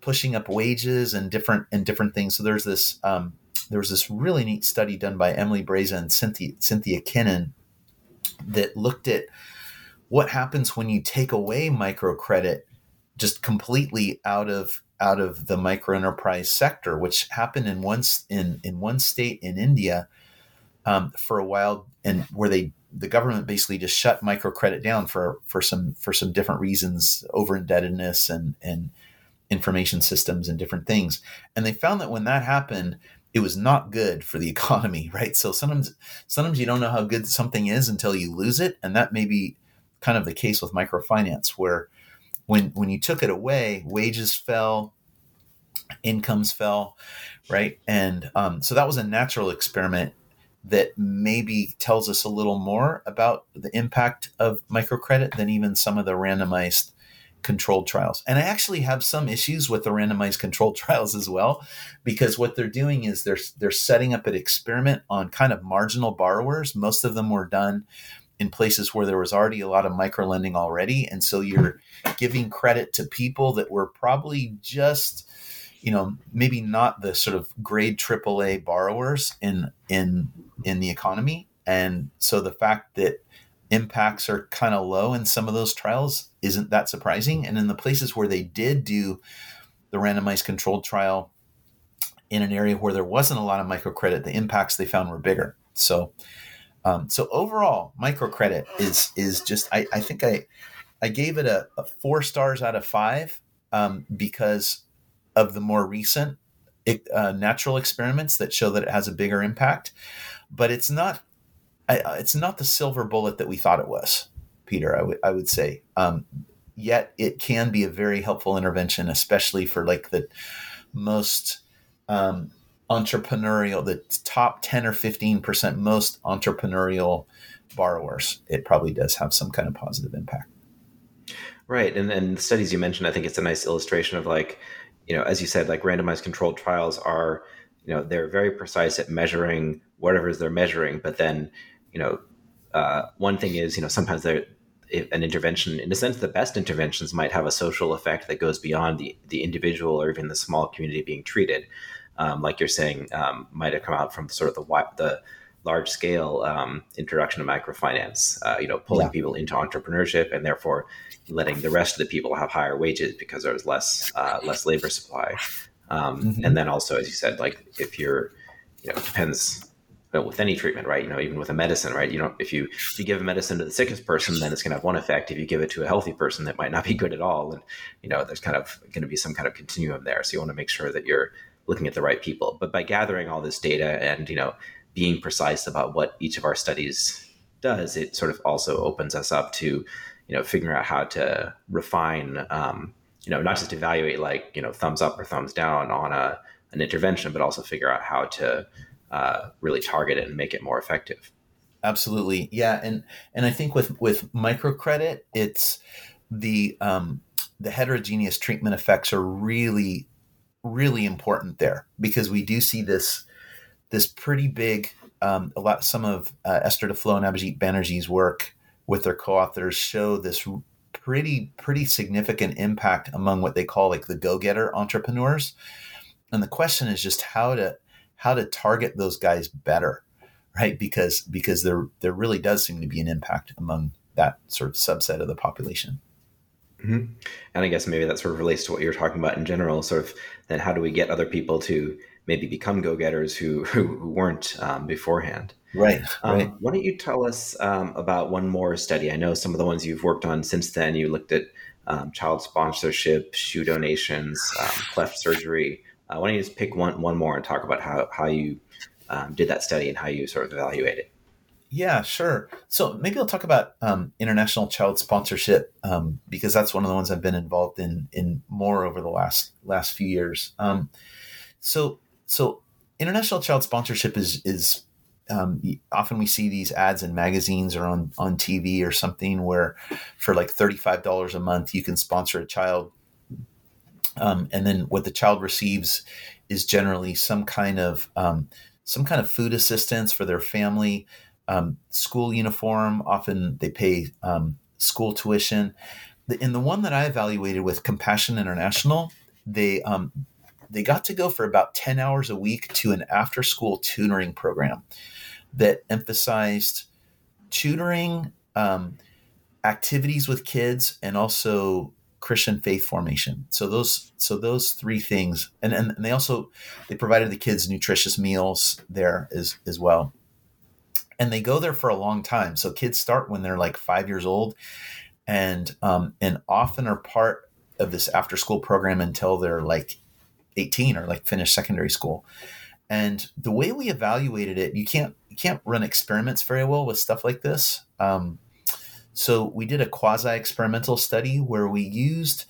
pushing up wages and different and different things. So there's this um, there was this really neat study done by Emily Breza and Cynthia Cynthia Kinnan that looked at what happens when you take away microcredit just completely out of out of the microenterprise sector, which happened in one in in one state in India. Um, for a while, and where they the government basically just shut microcredit down for for some for some different reasons, over indebtedness and and information systems and different things. And they found that when that happened, it was not good for the economy, right? So sometimes sometimes you don't know how good something is until you lose it, and that may be kind of the case with microfinance, where when when you took it away, wages fell, incomes fell, right? And um, so that was a natural experiment that maybe tells us a little more about the impact of microcredit than even some of the randomized controlled trials. And I actually have some issues with the randomized controlled trials as well, because what they're doing is they're they're setting up an experiment on kind of marginal borrowers. Most of them were done in places where there was already a lot of microlending already. And so you're giving credit to people that were probably just, you know, maybe not the sort of grade triple A borrowers in in in the economy. And so the fact that impacts are kind of low in some of those trials isn't that surprising. And in the places where they did do the randomized controlled trial in an area where there wasn't a lot of microcredit, the impacts they found were bigger. So Um, so overall, microcredit is is just, I, I think I I gave it a, a four stars out of five um, because of the more recent uh, natural experiments that show that it has a bigger impact. But it's not I, it's not the silver bullet that we thought it was, Peter, I, w- I would say. Um, yet it can be a very helpful intervention, especially for like the most um entrepreneurial, the top ten or fifteen percent most entrepreneurial borrowers. It probably does have some kind of positive impact. Right. And then the studies you mentioned, I think it's a nice illustration of, like, you know, as you said, like randomized controlled trials are, you know, they're very precise at measuring whatever it is they're measuring. But then, you know, uh, one thing is, you know, sometimes they're, an intervention, in a sense, the best interventions might have a social effect that goes beyond the, the individual or even the small community being treated. Um, like you're saying, um, might have come out from sort of the the large scale um, introduction of microfinance, uh, you know, pulling yeah. people into entrepreneurship and therefore letting the rest of the people have higher wages because there was less uh, less labor supply. Um, mm-hmm. And then also, as you said, like if you're, you know, it depends you know, with any treatment, right? You know, even with a medicine, right? You know, if you if you give a medicine to the sickest person, then it's going to have one effect. If you give it to a healthy person, that might not be good at all. And, you know, there's kind of going to be some kind of continuum there. So you want to make sure that you're looking at the right people. But by gathering all this data and, you know, being precise about what each of our studies does, it sort of also opens us up to, you know, figuring out how to refine, um, you know, not just evaluate like, you know, thumbs up or thumbs down on a an intervention, but also figure out how to uh, really target it and make it more effective. Absolutely. Yeah. And, and I think with, with microcredit, it's the, um, the heterogeneous treatment effects are really really important there, because we do see this this pretty big um, a lot. Some of uh, Esther Duflo and Abhijit Banerjee's work with their co-authors show this pretty pretty significant impact among what they call like the go-getter entrepreneurs. And the question is just how to how to target those guys better, right? Because because there there really does seem to be an impact among that sort of subset of the population. Mm-hmm. And I guess maybe that sort of relates to what you're talking about in general, sort of then how do we get other people to maybe become go-getters who who, who weren't um, beforehand? Right, um, right. Why don't you tell us um, about one more study? I know some of the ones you've worked on since then, you looked at um, child sponsorship, shoe donations, um, cleft surgery. Uh, why don't you just pick one, one more and talk about how, how you um, did that study and how you sort of evaluate it? Yeah, sure. So maybe I'll talk about um, international child sponsorship um, because that's one of the ones I've been involved in in more over the last last few years. Um, so so international child sponsorship is is um, often we see these ads in magazines or on, on T V or something where for like thirty-five dollars a month you can sponsor a child, um, and then what the child receives is generally some kind of um, some kind of food assistance for their family. Um, school uniform, often they pay um, school tuition. The, in the one that I evaluated with Compassion International, they um, they got to go for about ten hours a week to an after-school tutoring program that emphasized tutoring, um, activities with kids, and also Christian faith formation. So those so those three things, and and, and they also they provided the kids nutritious meals there as as well. And they go there for a long time. So kids start when they're like five years old and um, and often are part of this after school program until they're like eighteen or like finish secondary school. And the way we evaluated it, you can't you can't run experiments very well with stuff like this. Um, so we did a quasi-experimental study where we used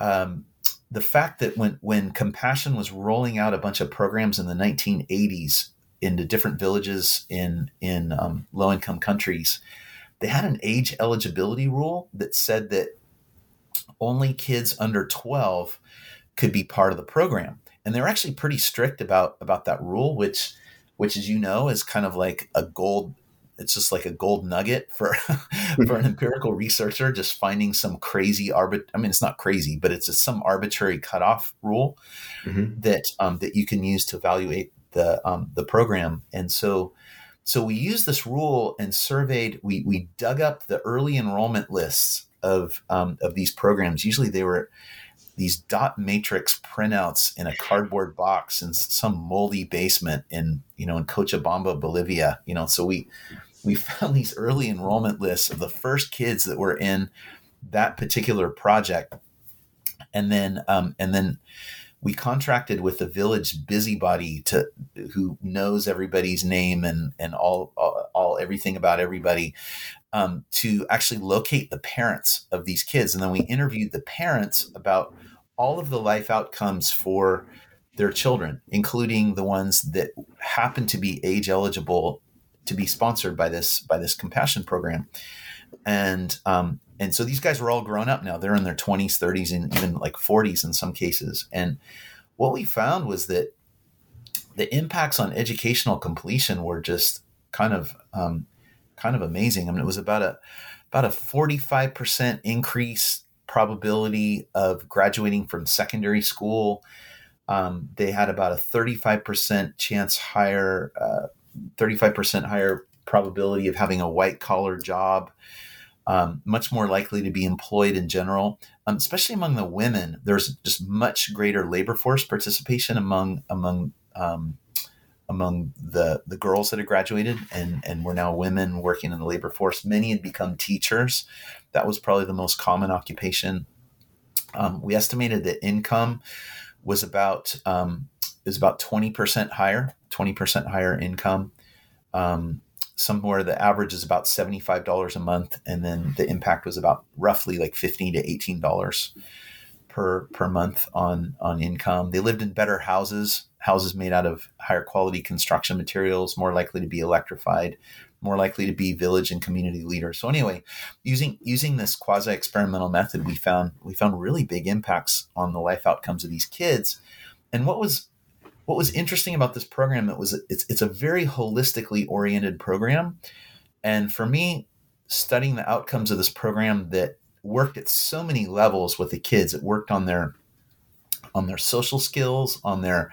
um, the fact that when, when Compassion was rolling out a bunch of programs in the nineteen eighties, into different villages in, in um, low-income countries, they had an age eligibility rule that said that only kids under twelve could be part of the program. And they're actually pretty strict about, about that rule, which, which, as you know, is kind of like a gold, it's just like a gold nugget for, for an empirical researcher, just finding some crazy arbit. I mean, it's not crazy, but it's just some arbitrary cutoff rule mm-hmm. that, um, that you can use to evaluate the, um, the program. And so, so we used this rule and surveyed, we, we dug up the early enrollment lists of, um, of these programs. Usually they were these dot matrix printouts in a cardboard box in some moldy basement in, you know, in Cochabamba, Bolivia, you know, so we, we found these early enrollment lists of the first kids that were in that particular project. And then, um, and then we contracted with the village busybody to, who knows everybody's name and, and all, all, all everything about everybody, um, to actually locate the parents of these kids. And then we interviewed the parents about all of the life outcomes for their children, including the ones that happen to be age eligible to be sponsored by this, by this compassion program. And, um, And so these guys were all grown up now. They're in their twenties, thirties, and even like forties in some cases. And what we found was that the impacts on educational completion were just kind of um, kind of amazing. I mean, it was about a about a forty-five percent increase probability of graduating from secondary school. Um, they had about a thirty-five percent chance higher, uh, thirty-five percent higher probability of having a white collar job. Um, much more likely to be employed in general, um, especially among the women. There's just much greater labor force participation among among um, among the the girls that had graduated and and were now women working in the labor force. Many had become teachers. That was probably the most common occupation. Um, we estimated that income was about um, is about twenty percent higher, twenty percent higher income. Um, Somewhere the average is about seventy-five dollars a month, and then the impact was about roughly like fifteen to eighteen dollars per per month on on income. They lived in better houses, houses made out of higher quality construction materials, more likely to be electrified, more likely to be village and community leaders. So anyway, using using this quasi-experimental method, we found we found really big impacts on the life outcomes of these kids. And what was What was interesting about this program, it was it's it's a very holistically oriented program. And for me, studying the outcomes of this program that worked at so many levels with the kids, it worked on their on their social skills, on their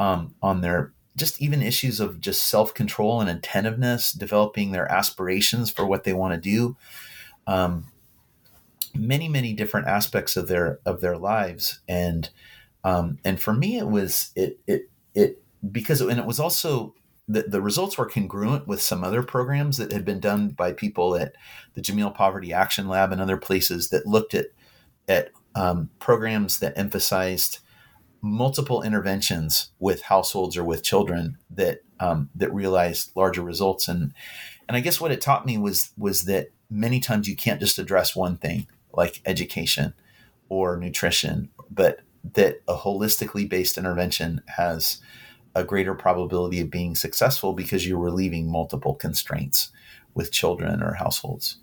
um, on their just even issues of just self-control and attentiveness, developing their aspirations for what they want to do. Um, many, many different aspects of their of their lives. And Um, and for me, it was it it it because and it was also the, the results were congruent with some other programs that had been done by people at the Jameel Poverty Action Lab and other places that looked at at um, programs that emphasized multiple interventions with households or with children that um, that realized larger results. And and I guess what it taught me was was that many times you can't just address one thing like education or nutrition, but that a holistically based intervention has a greater probability of being successful because you're relieving multiple constraints with children or households.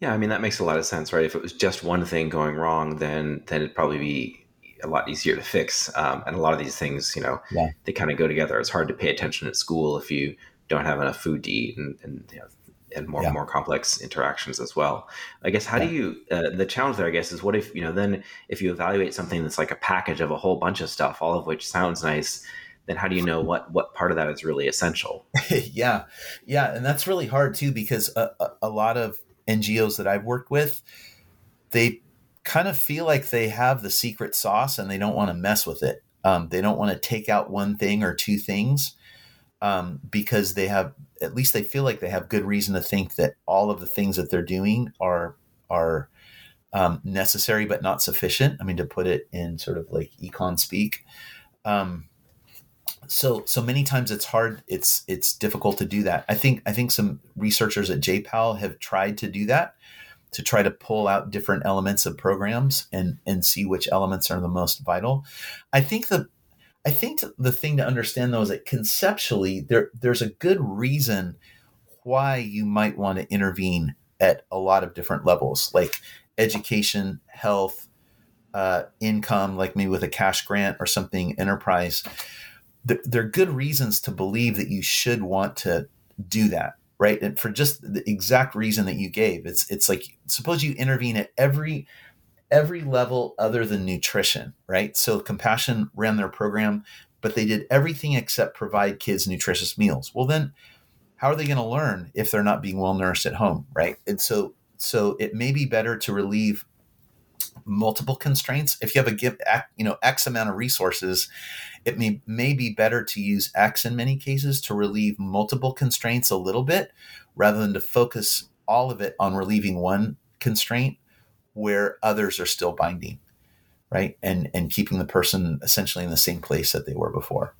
Yeah, I mean, that makes a lot of sense, right? If it was just one thing going wrong, then then it'd probably be a lot easier to fix. Um, and a lot of these things, you know, yeah. they kind of go together. It's hard to pay attention at school if you don't have enough food to eat and, and you know, and more yeah. more complex interactions as well. I guess, how yeah. do you, uh, the challenge there, I guess, is what if, you know, then if you evaluate something that's like a package of a whole bunch of stuff, all of which sounds nice, then how do you know what, what part of that is really essential? yeah. Yeah. And that's really hard too, because a, a, a lot of N G Os that I've worked with, they kind of feel like they have the secret sauce and they don't want to mess with it. Um, they don't want to take out one thing or two things um, because they have, at least they feel like they have good reason to think that all of the things that they're doing are, are um, necessary, but not sufficient. I mean, to put it in sort of like econ speak. Um, so, so many times it's hard. It's, it's difficult to do that. I think, I think some researchers at J PAL have tried to do that, to try to pull out different elements of programs and, and see which elements are the most vital. I think the, I think the thing to understand, though, is that conceptually there, there's a good reason why you might want to intervene at a lot of different levels. Like education, health, uh, income, like maybe with a cash grant or something, enterprise. Th- there are good reasons to believe that you should want to do that, right? And for just the exact reason that you gave, it's it's like, suppose you intervene at every every level other than nutrition, right? So Compassion ran their program, but they did everything except provide kids nutritious meals. Well, then how are they going to learn if they're not being well nourished at home, right? And so so it may be better to relieve multiple constraints. If you have a give, you know, X amount of resources, it may, may be better to use X in many cases to relieve multiple constraints a little bit rather than to focus all of it on relieving one constraint where others are still binding, right? And and keeping the person essentially in the same place that they were before.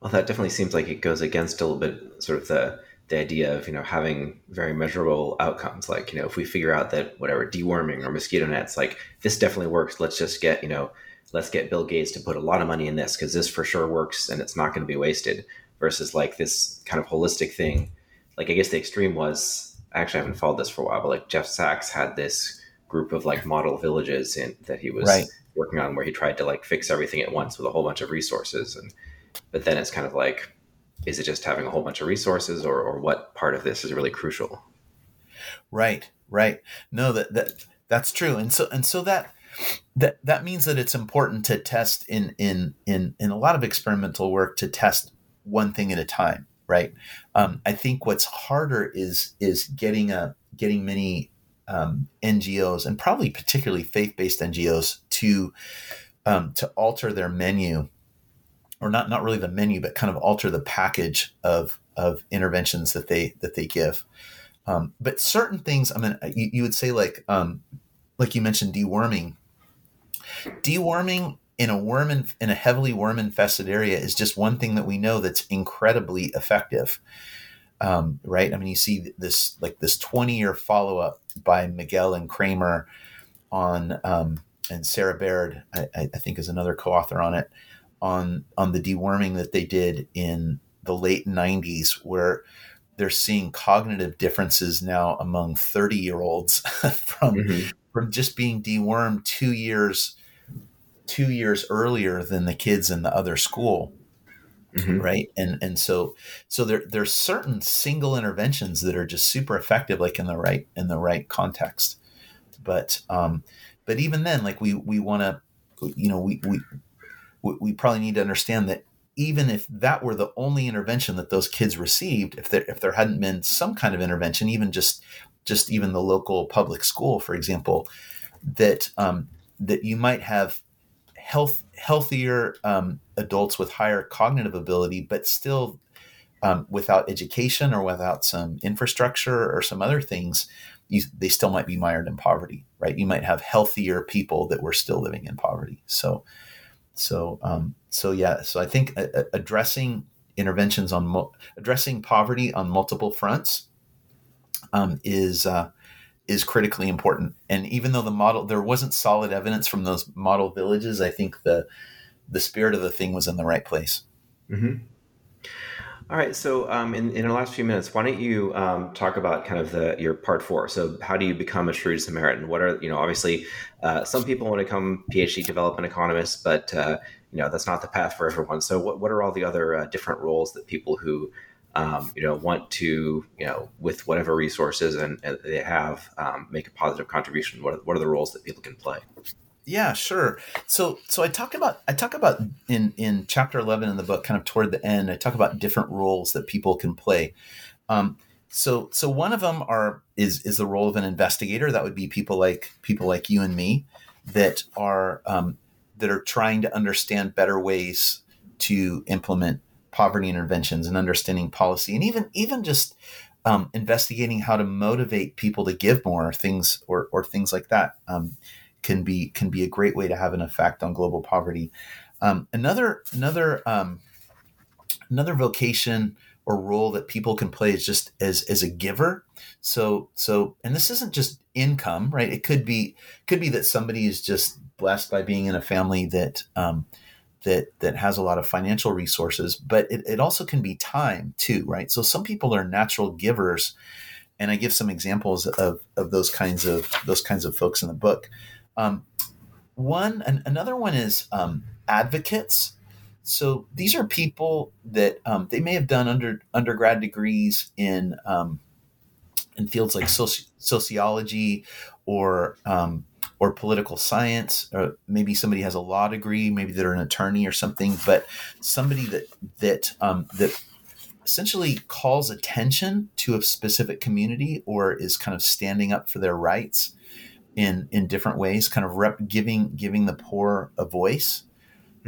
Well, that definitely seems like it goes against a little bit sort of the the idea of, you know, having very measurable outcomes. Like, you know, if we figure out that whatever deworming or mosquito nets, like this definitely works, let's just get, you know, let's get Bill Gates to put a lot of money in this because this for sure works and it's not going to be wasted, versus like this kind of holistic thing. Like, I guess the extreme was, I actually haven't followed this for a while, but like Jeff Sachs had this group of like model villages in, that he was right. working on, where he tried to like fix everything at once with a whole bunch of resources. And but then it's kind of like, is it just having a whole bunch of resources, or or what part of this is really crucial? Right, right. No, that that that's true. And so and so that that that means that it's important to test in in in in a lot of experimental work to test one thing at a time, right? Um, I think what's harder is is getting a getting many. Um, N G Os, and probably particularly faith-based N G Os, to um, to alter their menu, or not not really the menu, but kind of alter the package of of interventions that they that they give. Um, but certain things, I mean, you, you would say like um, like you mentioned, deworming. Deworming in a worm in, in a heavily worm-infested area is just one thing that we know that's incredibly effective. Um, right. I mean, you see this, like this twenty year follow up by Miguel and Kramer on, um, and Sarah Baird, I, I think is another co-author on it, on, on the deworming that they did in the late nineties, where they're seeing cognitive differences now among thirty year olds from, mm-hmm. from just being dewormed two years, two years earlier than the kids in the other school. Mm-hmm. Right. And, and so, so there, there's certain single interventions that are just super effective, like in the right, in the right context. But, um, but even then, like we, we want to, you know, we, we, we probably need to understand that even if that were the only intervention that those kids received, if there, if there hadn't been some kind of intervention, even just, just even the local public school, for example, that, um, that you might have health, healthier, um, adults with higher cognitive ability, but still um, without education or without some infrastructure or some other things, you, they still might be mired in poverty, right? You might have healthier people that were still living in poverty. So, so, um, so yeah. So I think uh, addressing interventions on mo- addressing poverty on multiple fronts um, is uh, is critically important. And even though the model there wasn't solid evidence from those model villages, I think the the spirit of the thing was in the right place. Mm-hmm. All right. So um, in, in our last few minutes, why don't you um, talk about kind of the, your part four. So how do you become a shrewd Samaritan? What are, you know, obviously uh, some people want to become PhD development economists, but uh, you know, that's not the path for everyone. So what, what are all the other uh, different roles that people who, um, you know, want to, you know, with whatever resources and, and they have um, make a positive contribution? What are, what are the roles that people can play? Yeah, sure. So, so I talk about, I talk about in, in chapter eleven in the book, kind of toward the end, I talk about different roles that people can play. Um, so, so one of them are, is, is the role of an investigator. That would be people like, people like you and me that are, um, that are trying to understand better ways to implement poverty interventions and understanding policy. And even, even just, um, investigating how to motivate people to give more things or, or things like that. Um, can be can be a great way to have an effect on global poverty. Um, another another um, another vocation or role that people can play is just as as a giver. So so and this isn't just income, right? It could be could be that somebody is just blessed by being in a family that um, that that has a lot of financial resources, but it, it also can be time too, right? So some people are natural givers And I give some examples of, of those kinds of those kinds of folks in the book. Um, one, an, another one is um, advocates. So these are people that um, they may have done under undergrad degrees in um, in fields like soci- sociology or um, or political science, or maybe somebody has a law degree, maybe they're an attorney or something. But somebody that that um, that essentially calls attention to a specific community or is kind of standing up for their rights in, in different ways, kind of rep, giving, giving the poor a voice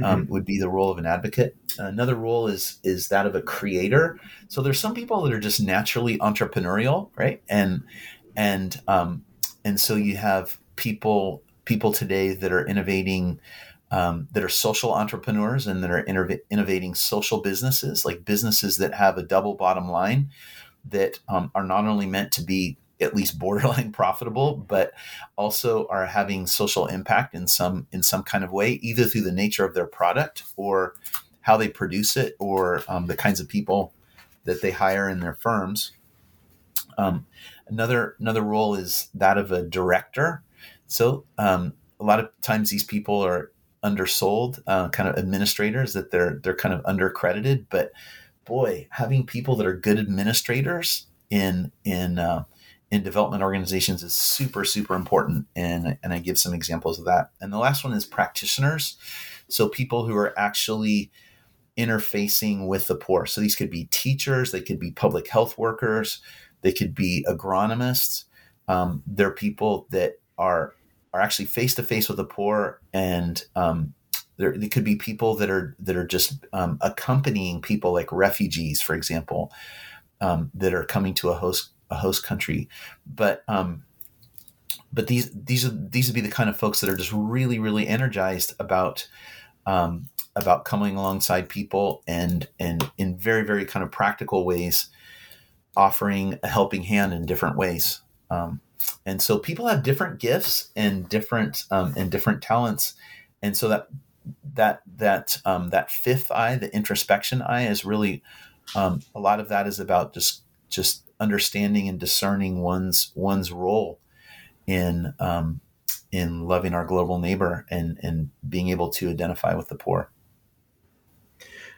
um, mm-hmm. would be the role of an advocate. Another role is, is that of a creator. So there's some people that are just naturally entrepreneurial, right? And, and, um, and so you have people, people today that are innovating, Um, that are social entrepreneurs and that are inno- innovating social businesses, like businesses that have a double bottom line that um, are not only meant to be at least borderline profitable, but also are having social impact in some in some kind of way, either through the nature of their product or how they produce it or um, the kinds of people that they hire in their firms. Um, another another role is that of a director. So um, a lot of times these people are undersold, uh, kind of administrators that they're, they're kind of undercredited, but boy, having people that are good administrators in, in, uh, in development organizations is super, super important. And, and I give some examples of that. And the last one is practitioners. So people who are actually interfacing with the poor. So these could be teachers, they could be public health workers, they could be agronomists. Um, they're people that are, are actually face to face with the poor, and um, there, there could be people that are that are just um, accompanying people, like refugees, for example, um, that are coming to a host a host country. But um, but these these are, these would be the kind of folks that are just really really energized about um, about coming alongside people and and in very very kind of practical ways, offering a helping hand in different ways. Um, And so people have different gifts and different um, and different talents, and so that that that um, that fifth eye, the introspection eye, is really um, a lot of that is about just just understanding and discerning one's one's role in um, in loving our global neighbor and and being able to identify with the poor.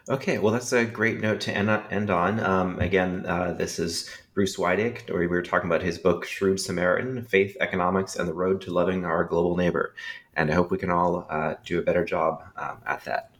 Okay, well, that's a great note to end, end on. Um, again, uh, this is Bruce Wydick, or we were talking about his book, Shrewd Samaritan: Faith, Economics, and the Road to Loving Our Global Neighbor. And I hope we can all uh, do a better job um, at that.